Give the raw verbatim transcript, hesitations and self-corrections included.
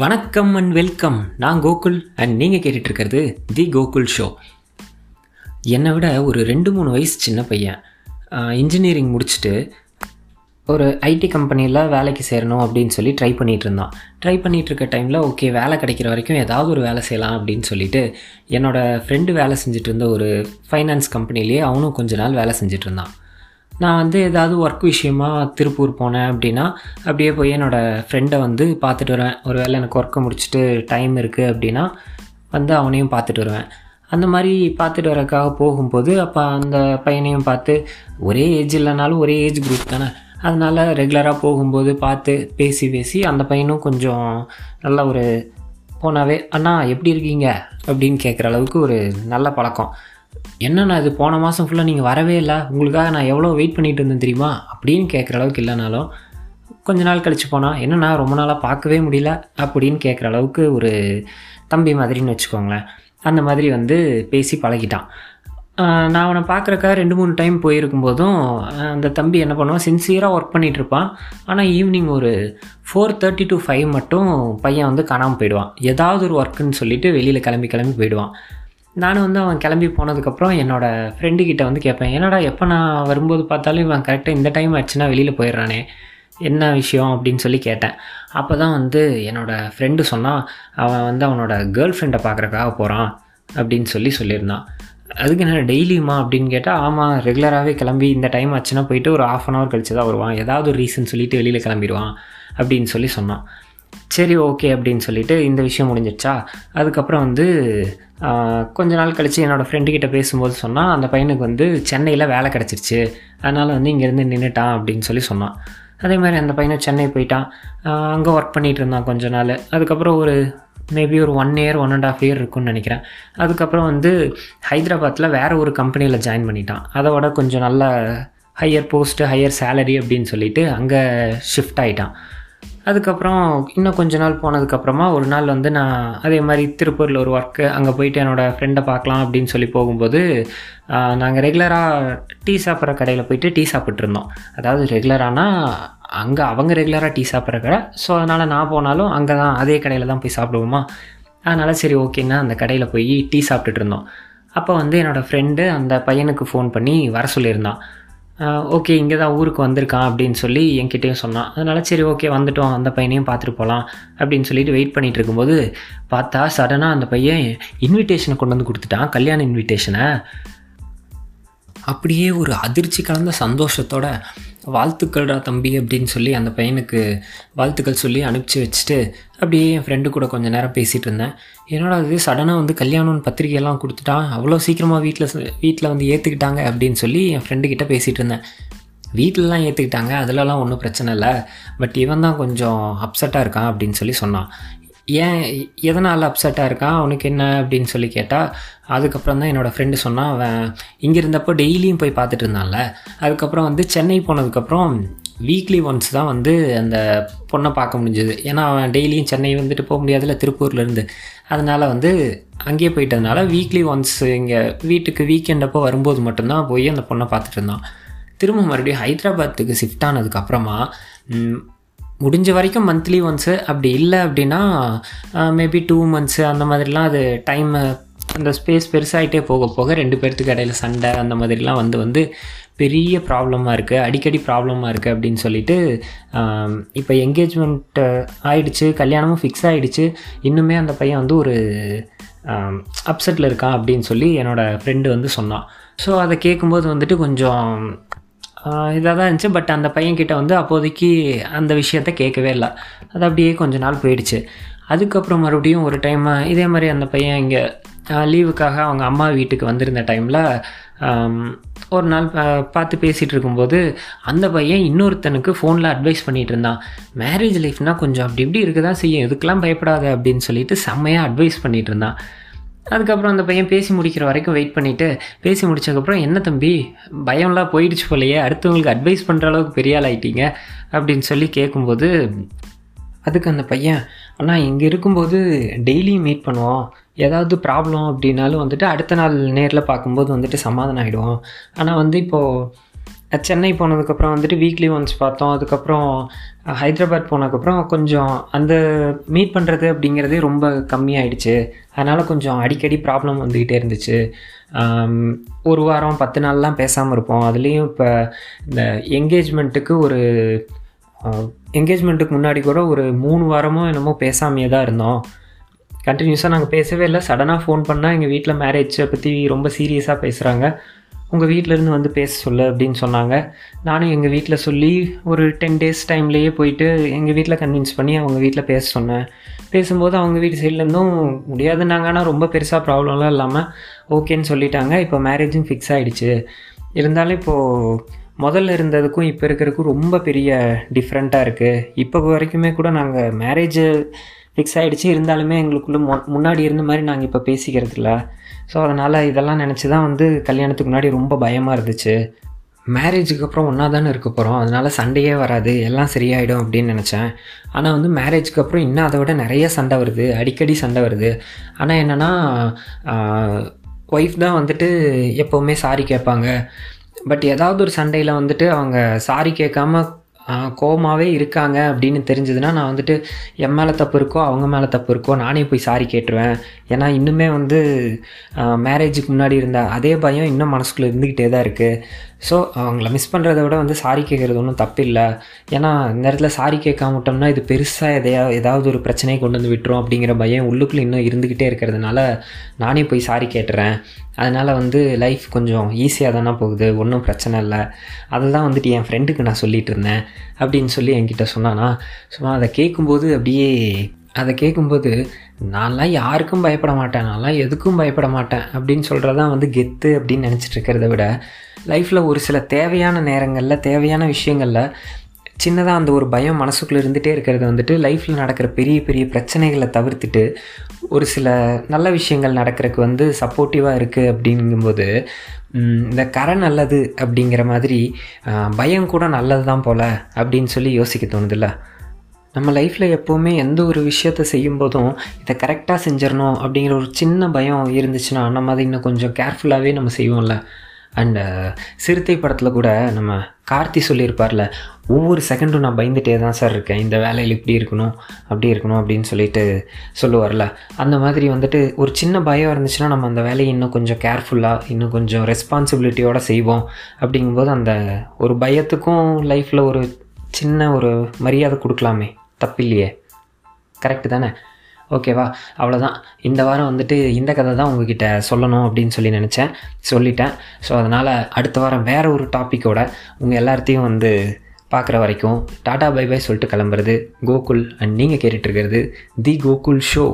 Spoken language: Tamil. வணக்கம் அண்ட் வெல்கம். நான் கோகுல் அண்ட் நீங்கள் கேட்டுட்ருக்கிறது தி கோகுல் ஷோ. என்னை விட ஒரு ரெண்டு மூணு வயசு சின்ன பையன் இன்ஜினியரிங் முடிச்சுட்டு ஒரு ஐடி கம்பெனியில் வேலைக்கு சேரணும் அப்படின்னு சொல்லி ட்ரை பண்ணிகிட்டு இருந்தான். ட்ரை பண்ணிகிட்ருக்க டைமில் ஓகே வேலை கிடைக்கிற வரைக்கும் ஏதாவது ஒரு வேலை செய்யலாம் அப்படின்னு சொல்லிட்டு என்னோடய ஃப்ரெண்டு வேலை செஞ்சுட்டு இருந்த ஒரு ஃபைனான்ஸ் கம்பெனிலேயே அவனும் கொஞ்ச நாள் வேலை செஞ்சுட்டு இருந்தான். நான் வந்து ஏதாவது ஒர்க் விஷயமாக திருப்பூர் போனேன் அப்படின்னா அப்படியே போய் என்னோடய ஃப்ரெண்டை வந்து பார்த்துட்டு வருவேன். ஒரு வேளை எனக்கு ஒர்க்கை முடிச்சுட்டு டைம் இருக்குது அப்படின்னா வந்து அவனையும் பார்த்துட்டு வருவேன். அந்த மாதிரி பார்த்துட்டு வரக்காக போகும்போது அப்போ அந்த பையனையும் பார்த்து, ஒரே ஏஜ் இல்லைனாலும் ஒரே ஏஜ் குரூப் தானே, அதனால் ரெகுலராக போகும்போது பார்த்து பேசி பேசி அந்த பையனும் கொஞ்சம் நல்ல ஒரு போனாவே அண்ணா எப்படி இருக்கீங்க அப்படின்னு கேட்குற அளவுக்கு ஒரு நல்ல பழக்கம். என்னண்ணா இது போன மாதம் ஃபுல்லாக நீங்கள் வரவே இல்லை, உங்களுக்காக நான் எவ்வளோ வெயிட் பண்ணிகிட்டு இருந்தேன் தெரியுமா அப்படின்னு கேட்குற அளவுக்கு இல்லைனாலும் கொஞ்ச நாள் கழிச்சு போனால் என்னண்ணா ரொம்ப நாளாக பார்க்கவே முடியல அப்படின்னு கேட்குற அளவுக்கு ஒரு தம்பி மாதிரின்னு வச்சுக்கோங்களேன். அந்த மாதிரி வந்து பேசி பழகிட்டான். நான் அவனை பார்க்குறக்கா ரெண்டு மூணு டைம் போயிருக்கும்போதும் அந்த தம்பி என்ன பண்ணுவான், சின்சியராக ஒர்க் பண்ணிகிட்ருப்பான். ஆனால் ஈவினிங் ஒரு ஃபோர் தேர்ட்டி டு ஃபைவ் மட்டும் பையன் வந்து காணாமல் போயிடுவான். ஏதாவது ஒரு ஒர்க்குன்னு சொல்லிவிட்டு வெளியில் கிளம்பி கிளம்பி போயிடுவான். நானும் வந்து அவன் கிளம்பி போனதுக்கப்புறம் என்னோடய ஃப்ரெண்டுக்கிட்ட வந்து கேட்பேன், என்னடா எப்போ நான் வரும்போது பார்த்தாலும் இவன் கரெக்டாக இந்த டைம் ஆச்சுன்னா வெளியில் போயிடுறானே, என்ன விஷயம் அப்படின்னு சொல்லி கேட்டேன். அப்போ தான் வந்து என்னோடய ஃப்ரெண்டு சொன்னான், அவன் வந்து அவனோட கேர்ள் ஃப்ரெண்டை பார்க்குறக்காக போகிறான் அப்படின்னு சொல்லி சொல்லியிருந்தான். அதுக்கு நான் டெய்லியுமா அப்படின்னு கேட்டால், ஆமாம் ரெகுலராகவே கிளம்பி இந்த டைம் ஆச்சுன்னா போயிட்டு ஒரு ஆஃப் அன் ஹவர் கழிச்சு தான் வருவான், ஏதாவது ஒரு ரீசன் சொல்லிவிட்டு வெளியில் கிளம்பிடுவான் அப்படின்னு சொல்லி சொன்னான். சரி ஓகே அப்படின்னு சொல்லிவிட்டு இந்த விஷயம் முடிஞ்சிடுச்சா. அதுக்கப்புறம் வந்து கொஞ்ச நாள் கழித்து என்னோடய ஃப்ரெண்டுக்கிட்ட பேசும்போது சொன்னால், அந்த பையனுக்கு வந்து சென்னையில் வேலை கிடச்சிருச்சு, அதனால் வந்து இங்கேருந்து நின்றுட்டான் அப்படின்னு சொல்லி சொன்னான். அதே மாதிரி அந்த பையனும் சென்னை போயிட்டான். அங்கே ஒர்க் பண்ணிகிட்டு இருந்தான் கொஞ்ச நாள். அதுக்கப்புறம் ஒரு மேபி ஒரு one year one and half year இருக்குன்னு நினைக்கிறேன். அதுக்கப்புறம் வந்து ஹைதராபாத்தில் வேறு ஒரு கம்பெனியில் ஜாயின் பண்ணிட்டான். அதை விட கொஞ்சம் நல்ல ஹையர் போஸ்ட்டு ஹையர் சேலரி அப்படின்னு சொல்லிவிட்டு அங்கே ஷிஃப்ட் ஆகிட்டான். அதுக்கப்புறம் இன்னும் கொஞ்ச நாள் போனதுக்கப்புறமா ஒரு நாள் வந்து நான் அதே மாதிரி திருப்பூரில் ஒரு ஒர்க்கு அங்கே போயிட்டு என்னோடய ஃப்ரெண்டை பார்க்கலாம் அப்படின்னு சொல்லி போகும்போது, நாங்கள் ரெகுலராக டீ சாப்பிட்ற கடையில் போயிட்டு டீ சாப்பிட்ருந்தோம். அதாவது ரெகுலரானா அங்கே அவங்க ரெகுலராக டீ சாப்பிட்ற கடை, ஸோ அதனால் நான் போனாலும் அங்கே தான் அதே கடையில் தான் போய் சாப்பிடுவோமா, அதனால் சரி ஓகேன்னா அந்த கடையில் போய் டீ சாப்பிட்டுட்டு இருந்தோம். அப்போ வந்து என்னோடய ஃப்ரெண்டு அந்த பையனுக்கு ஃபோன் பண்ணி வர சொல்லியிருந்தான். ஓகே இங்கே தான் ஊருக்கு வந்திருக்கான் அப்படின்னு சொல்லி என்கிட்டையும் சொன்னான். அதனால் சரி ஓகே வந்துட்டோம், அந்த பையனையும் பார்த்துட்டு போகலாம் அப்படின்னு சொல்லிட்டு வெயிட் பண்ணிகிட்டு இருக்கும்போது பார்த்தா சடனாக அந்த பையன் இன்விடேஷனை கொண்டு வந்து கொடுத்துட்டான், கல்யாண இன்விடேஷனை. அப்படியே ஒரு அதிர்ச்சி கலந்த சந்தோஷத்தோட வாழ்த்துக்கள்டா தம்பி அப்படின்னு சொல்லி அந்த பையனுக்கு வாழ்த்துக்கள் சொல்லி அனுப்பிச்சி வச்சுட்டு அப்படியே என் ஃப்ரெண்டு கூட கொஞ்சம் நேரம் பேசிகிட்டு இருந்தேன். என்னோட அது சடனாக வந்து கல்யாணம்னு பத்திரிக்கையெல்லாம் கொடுத்துட்டான், அவ்வளோ சீக்கிரமாக வீட்டில் வீட்டில் வந்து ஏற்றுக்கிட்டாங்க அப்படின்னு சொல்லி என் ஃப்ரெண்டுக்கிட்ட பேசிகிட்டு இருந்தேன். வீட்டிலலாம் ஏற்றுக்கிட்டாங்க, அதிலலாம் ஒன்றும் பிரச்சனை இல்லை, பட் இவன் தான் கொஞ்சம் அப்செட்டாக இருக்கான் அப்படின்னு சொல்லி சொன்னான். ஏன் எதனால் அப்செட்டாக இருக்கான் அவனுக்கு என்ன அப்படின்னு சொல்லி கேட்டால், அதுக்கப்புறம் தான் என்னோடய ஃப்ரெண்டு சொன்னான், அவன் இங்கே இருந்தப்போ டெய்லியும் போய் பார்த்துட்டு இருந்தான்ல, அதுக்கப்புறம் வந்து சென்னை போனதுக்கப்புறம் வீக்லி ஒன்ஸ் தான் வந்து அந்த பொண்ணை பார்க்க முடிஞ்சது. ஏன்னா அவன் டெய்லியும் சென்னை வந்துட்டு போக முடியாதுல்ல திருப்பூர்லேருந்து, அதனால் வந்து அங்கேயே போயிட்டதுனால வீக்லி ஒன்ஸ் இங்கே வீட்டுக்கு வீக்கெண்டப்போ வரும்போது மட்டும்தான் போய் அந்த பொண்ணை பார்த்துட்டு இருந்தான். திரும்ப மறுபடியும் ஹைதராபாத்துக்கு ஷிஃப்ட் ஆனதுக்கப்புறமா முடிஞ்ச வரைக்கும் மந்த்லி ஒன்ஸு, அப்படி இல்லை அப்படின்னா மேபி டூ மந்த்ஸு அந்த மாதிரிலாம். அது டைம் அந்த ஸ்பேஸ் பெருசாகிட்டே போக போக ரெண்டு பேர்த்துக்கு இடையில சண்டை அந்த மாதிரிலாம் வந்து வந்து பெரிய ப்ராப்ளமாக இருக்குது, அடிக்கடி ப்ராப்ளமாக இருக்குது அப்படின்னு சொல்லிட்டு இப்போ என்கேஜ்மெண்ட் ஆகிடுச்சு, கல்யாணமும் ஃபிக்ஸ் ஆகிடுச்சு, இன்னுமே அந்த பையன் வந்து ஒரு அப்செட்டில் இருக்கான் அப்படின்னு சொல்லி என்னோடய ஃப்ரெண்டு வந்து சொன்னான். ஸோ அதை கேட்கும்போது வந்துட்டு கொஞ்சம் இதாக தான் இருந்துச்சு. பட் அந்த பையன்கிட்ட வந்து அப்போதைக்கு அந்த விஷயத்த கேட்கவே இல்லை. அது அப்படியே கொஞ்ச நாள் போயிடுச்சு. அதுக்கப்புறம் மறுபடியும் ஒரு டைம் இதே மாதிரி அந்த பையன் இங்கே லீவுக்காக அவங்க அம்மா வீட்டுக்கு வந்திருந்த டைமில் ஒரு நாள் பார்த்து பேசிகிட்டு இருக்கும்போது அந்த பையன் இன்னொருத்தனுக்கு ஃபோனில் அட்வைஸ் பண்ணிகிட்டு இருந்தான். மேரேஜ் லைஃப்னால் கொஞ்சம் அப்படி இப்படி இருக்க தான் செய்யும், எதுக்கெல்லாம் பயப்படாது அப்படின்னு சொல்லிட்டு செம்மையாக அட்வைஸ் பண்ணிகிட்டு இருந்தான். அதுக்கப்புறம் அந்த பையன் பேசி முடிக்கிற வரைக்கும் வெயிட் பண்ணிவிட்டு பேசி முடித்ததுக்கப்புறம், என்ன தம்பி பயம்லாம் போயிடுச்சு போலையே, அடுத்தவங்களுக்கு அட்வைஸ் பண்ணுற அளவுக்கு பெரிய ஆள் ஆகிட்டீங்க அப்படின்னு சொல்லி கேட்கும்போது, அதுக்கு அந்த பையன், ஆனால் இங்கே இருக்கும்போது டெய்லியும் மீட் பண்ணுவோம், ஏதாவது ப்ராப்ளம் அப்படின்னாலும் வந்துட்டு அடுத்த நாள் நேரில் பார்க்கும்போது வந்துட்டு சமாதானம் ஆகிடுவோம், ஆனால் வந்து இப்போது சென்னை போனதுக்கப்புறம் வந்துட்டு வீக்லி ஒன்ஸ் பார்த்தோம். அதுக்கப்புறம் ஹைதராபாத் போனதுக்கப்புறம் கொஞ்சம் அந்த மீட் பண்ணுறது அப்படிங்கிறதே ரொம்ப கம்மியாயிடுச்சு. அதனால் கொஞ்சம் அடிக்கடி ப்ராப்ளம் வந்துக்கிட்டே இருந்துச்சு. ஒரு வாரம் பத்து நாள்லாம் பேசாமல் இருப்போம். அதுலேயும் இப்போ இந்த என்கேஜ்மெண்ட்டுக்கு ஒரு என்கேஜ்மெண்ட்டுக்கு முன்னாடி கூட ஒரு மூணு வாரமும் என்னமோ பேசாமையே தான் இருந்தோம். கண்டினியூஸாக நாங்கள் பேசவே இல்லை. சடனாக ஃபோன் பண்ணால் எங்கள் வீட்டில் மேரேஜை பற்றி ரொம்ப சீரியஸாக பேசுகிறாங்க, உங்கள் வீட்டிலேருந்து வந்து பேச சொல்லு அப்படின்னு சொன்னாங்க. நானும் எங்கள் வீட்டில் சொல்லி ஒரு டென் டேஸ் டைம்லேயே போயிட்டு எங்கள் வீட்டில் கன்வின்ஸ் பண்ணி அவங்க வீட்டில் பேச சொன்னேன். பேசும்போது அவங்க வீட்டு சைட்லேருந்தும் முடியாதுன்னாங்க. ஆனால் ரொம்ப பெருசாக ப்ராப்ளம்லாம் இல்லாமல் ஓகேன்னு சொல்லிட்டாங்க. இப்போ மேரேஜும் ஃபிக்ஸ் ஆகிடுச்சு. இருந்தாலும் இப்போது முதல்ல இருந்ததுக்கும் இப்போ இருக்கிறதுக்கும் ரொம்ப பெரிய டிஃப்ரெண்ட்டாக இருக்குது. இப்போ வரைக்குமே கூட நாங்கள் மேரேஜு ஃபிக்ஸ் ஆகிடுச்சு, இருந்தாலுமே எங்களுக்குள்ளே மொ முன்னாடி இருந்த மாதிரி நாங்கள் இப்போ பேசிக்கிறது இல்லை. ஸோ அதனால் இதெல்லாம் நினச்சி தான் வந்து கல்யாணத்துக்கு முன்னாடி ரொம்ப பயமாக இருந்துச்சு. மேரேஜுக்கு அப்புறம் ஒன்றா தானே இருக்க போகிறோம், அதனால் சண்டையே வராது, எல்லாம் சரியாயிடும் அப்படின்னு நினச்சேன். ஆனால் வந்து மேரேஜுக்கு அப்புறம் இன்னும் அதை விட நிறைய சண்டை வருது, அடிக்கடி சண்டை வருது. ஆனால் என்னென்னா ஒய்ஃப் தான் வந்துட்டு எப்போவுமே சாரி கேட்பாங்க. பட் ஏதாவது ஒரு சண்டையில் வந்துட்டு அவங்க சாரி கேட்காம கோவமாகவே இருக்காங்க அப்படின்னு தெரிஞ்சதுன்னா நான் வந்துட்டு என் மேலே தப்பு இருக்கோ அவங்க மேலே தப்பு இருக்கோ நானே போய் சாரி கேட்டுருவேன். ஏன்னா இன்னுமே வந்து மேரேஜுக்கு முன்னாடி இருந்த அதே பயம் இன்னும் மனசுக்குள்ளே இருந்துக்கிட்டே தான் இருக்குது. ஸோ அவங்கள மிஸ் பண்ணுறதை விட வந்து சாரி கேட்குறது ஒன்றும் தப்பில்லை. ஏன்னா இந்த இடத்துல சாரி கேட்காம விட்டோம்னா இது பெருசாக எதையா ஏதாவது ஒரு பிரச்சனையை கொண்டு வந்து விட்டுரும் அப்படிங்கிற பயம் உள்ளுக்குள்ளே இன்னும் இருந்துக்கிட்டே இருக்கிறதுனால நானே போய் சாரி கேட்டுறேன். அதனால் வந்து லைஃப் கொஞ்சம் ஈஸியாக தானே போகுது, ஒன்றும் பிரச்சனை இல்லை. அதுதான் வந்துட்டு என் ஃப்ரெண்டுக்கு நான் சொல்லிகிட்டு இருந்தேன் அப்படின்னு சொல்லி என்கிட்ட சொன்னானா. ஸோ அதை கேட்கும்போது அப்படியே அதை கேட்கும்போது நான்லாம் யாருக்கும் பயப்பட மாட்டேன், நான்லாம் எதுக்கும் பயப்பட மாட்டேன் அப்படின்னு சொல்கிறதான் வந்து கெத்து அப்படின்னு நினச்சிட்டு இருக்கிறத விட லைஃப்பில் ஒரு சில தேவையான நேரங்களில் தேவையான விஷயங்களில் சின்னதாக அந்த ஒரு பயம் மனசுக்குள்ளே இருந்துகிட்டே இருக்கிறது வந்துட்டு லைஃப்பில் நடக்கிற பெரிய பெரிய பிரச்சனைகளை தவிர்த்துட்டு ஒரு சில நல்ல விஷயங்கள் நடக்கிறதுக்கு வந்து சப்போர்ட்டிவாக இருக்குது. அப்படிங்கும்போது இந்த கரை நல்லது அப்படிங்கிற மாதிரி பயம் கூட நல்லது தான் போல் அப்படின்னு சொல்லி யோசிக்க தோணுதில்ல. நம்ம லைஃப்பில் எப்போவுமே எந்த ஒரு விஷயத்தை செய்யும்போதும் இதை கரெக்டாக செஞ்சிடணும் அப்படிங்கிற ஒரு சின்ன பயம் இருந்துச்சுன்னா நம்ம அதை இன்னும் கொஞ்சம் கேர்ஃபுல்லாகவே நம்ம செய்வோம்ல. அண்டு சிறுத்தை படத்தில் கூட நம்ம கார்த்தி சொல்லியிருப்பார்ல, ஒவ்வொரு செகண்டும் நான் பயந்துகிட்டே தான் சார் இருக்கேன், இந்த வேலையில் இப்படி இருக்கணும் அப்படி இருக்கணும் அப்படின்னு சொல்லிட்டு சொல்லுவார்ல. அந்த மாதிரி வந்துட்டு ஒரு சின்ன பயம் இருந்துச்சுன்னா நம்ம அந்த வேலையை இன்னும் கொஞ்சம் கேர்ஃபுல்லாக இன்னும் கொஞ்சம் ரெஸ்பான்சிபிலிட்டியோடு செய்வோம். அப்படிங்கும்போது அந்த ஒரு பயத்துக்கும் லைஃப்பில் ஒரு சின்ன ஒரு மரியாதை கொடுக்கலாமே, தப்பில்லையே, கரெக்டு தானே? ஓகேவா, அவ்வளோதான். இந்த வாரம் வந்துட்டு இந்த கதை தான் உங்ககிட்ட சொல்லணும் அப்படின்னு சொல்லி நினச்சேன், சொல்லிட்டேன். ஸோ அதனால் அடுத்த வாரம் வேறு ஒரு டாப்பிக்கோட உங்கள் எல்லாத்தையும் வந்து பார்க்குற வரைக்கும் டாடா பை பை சொல்லிட்டு கிளம்புறது கோகுல். அண்ட் நீங்கள் கேட்டுட்ருக்கிறது தி கோகுல் ஷோ.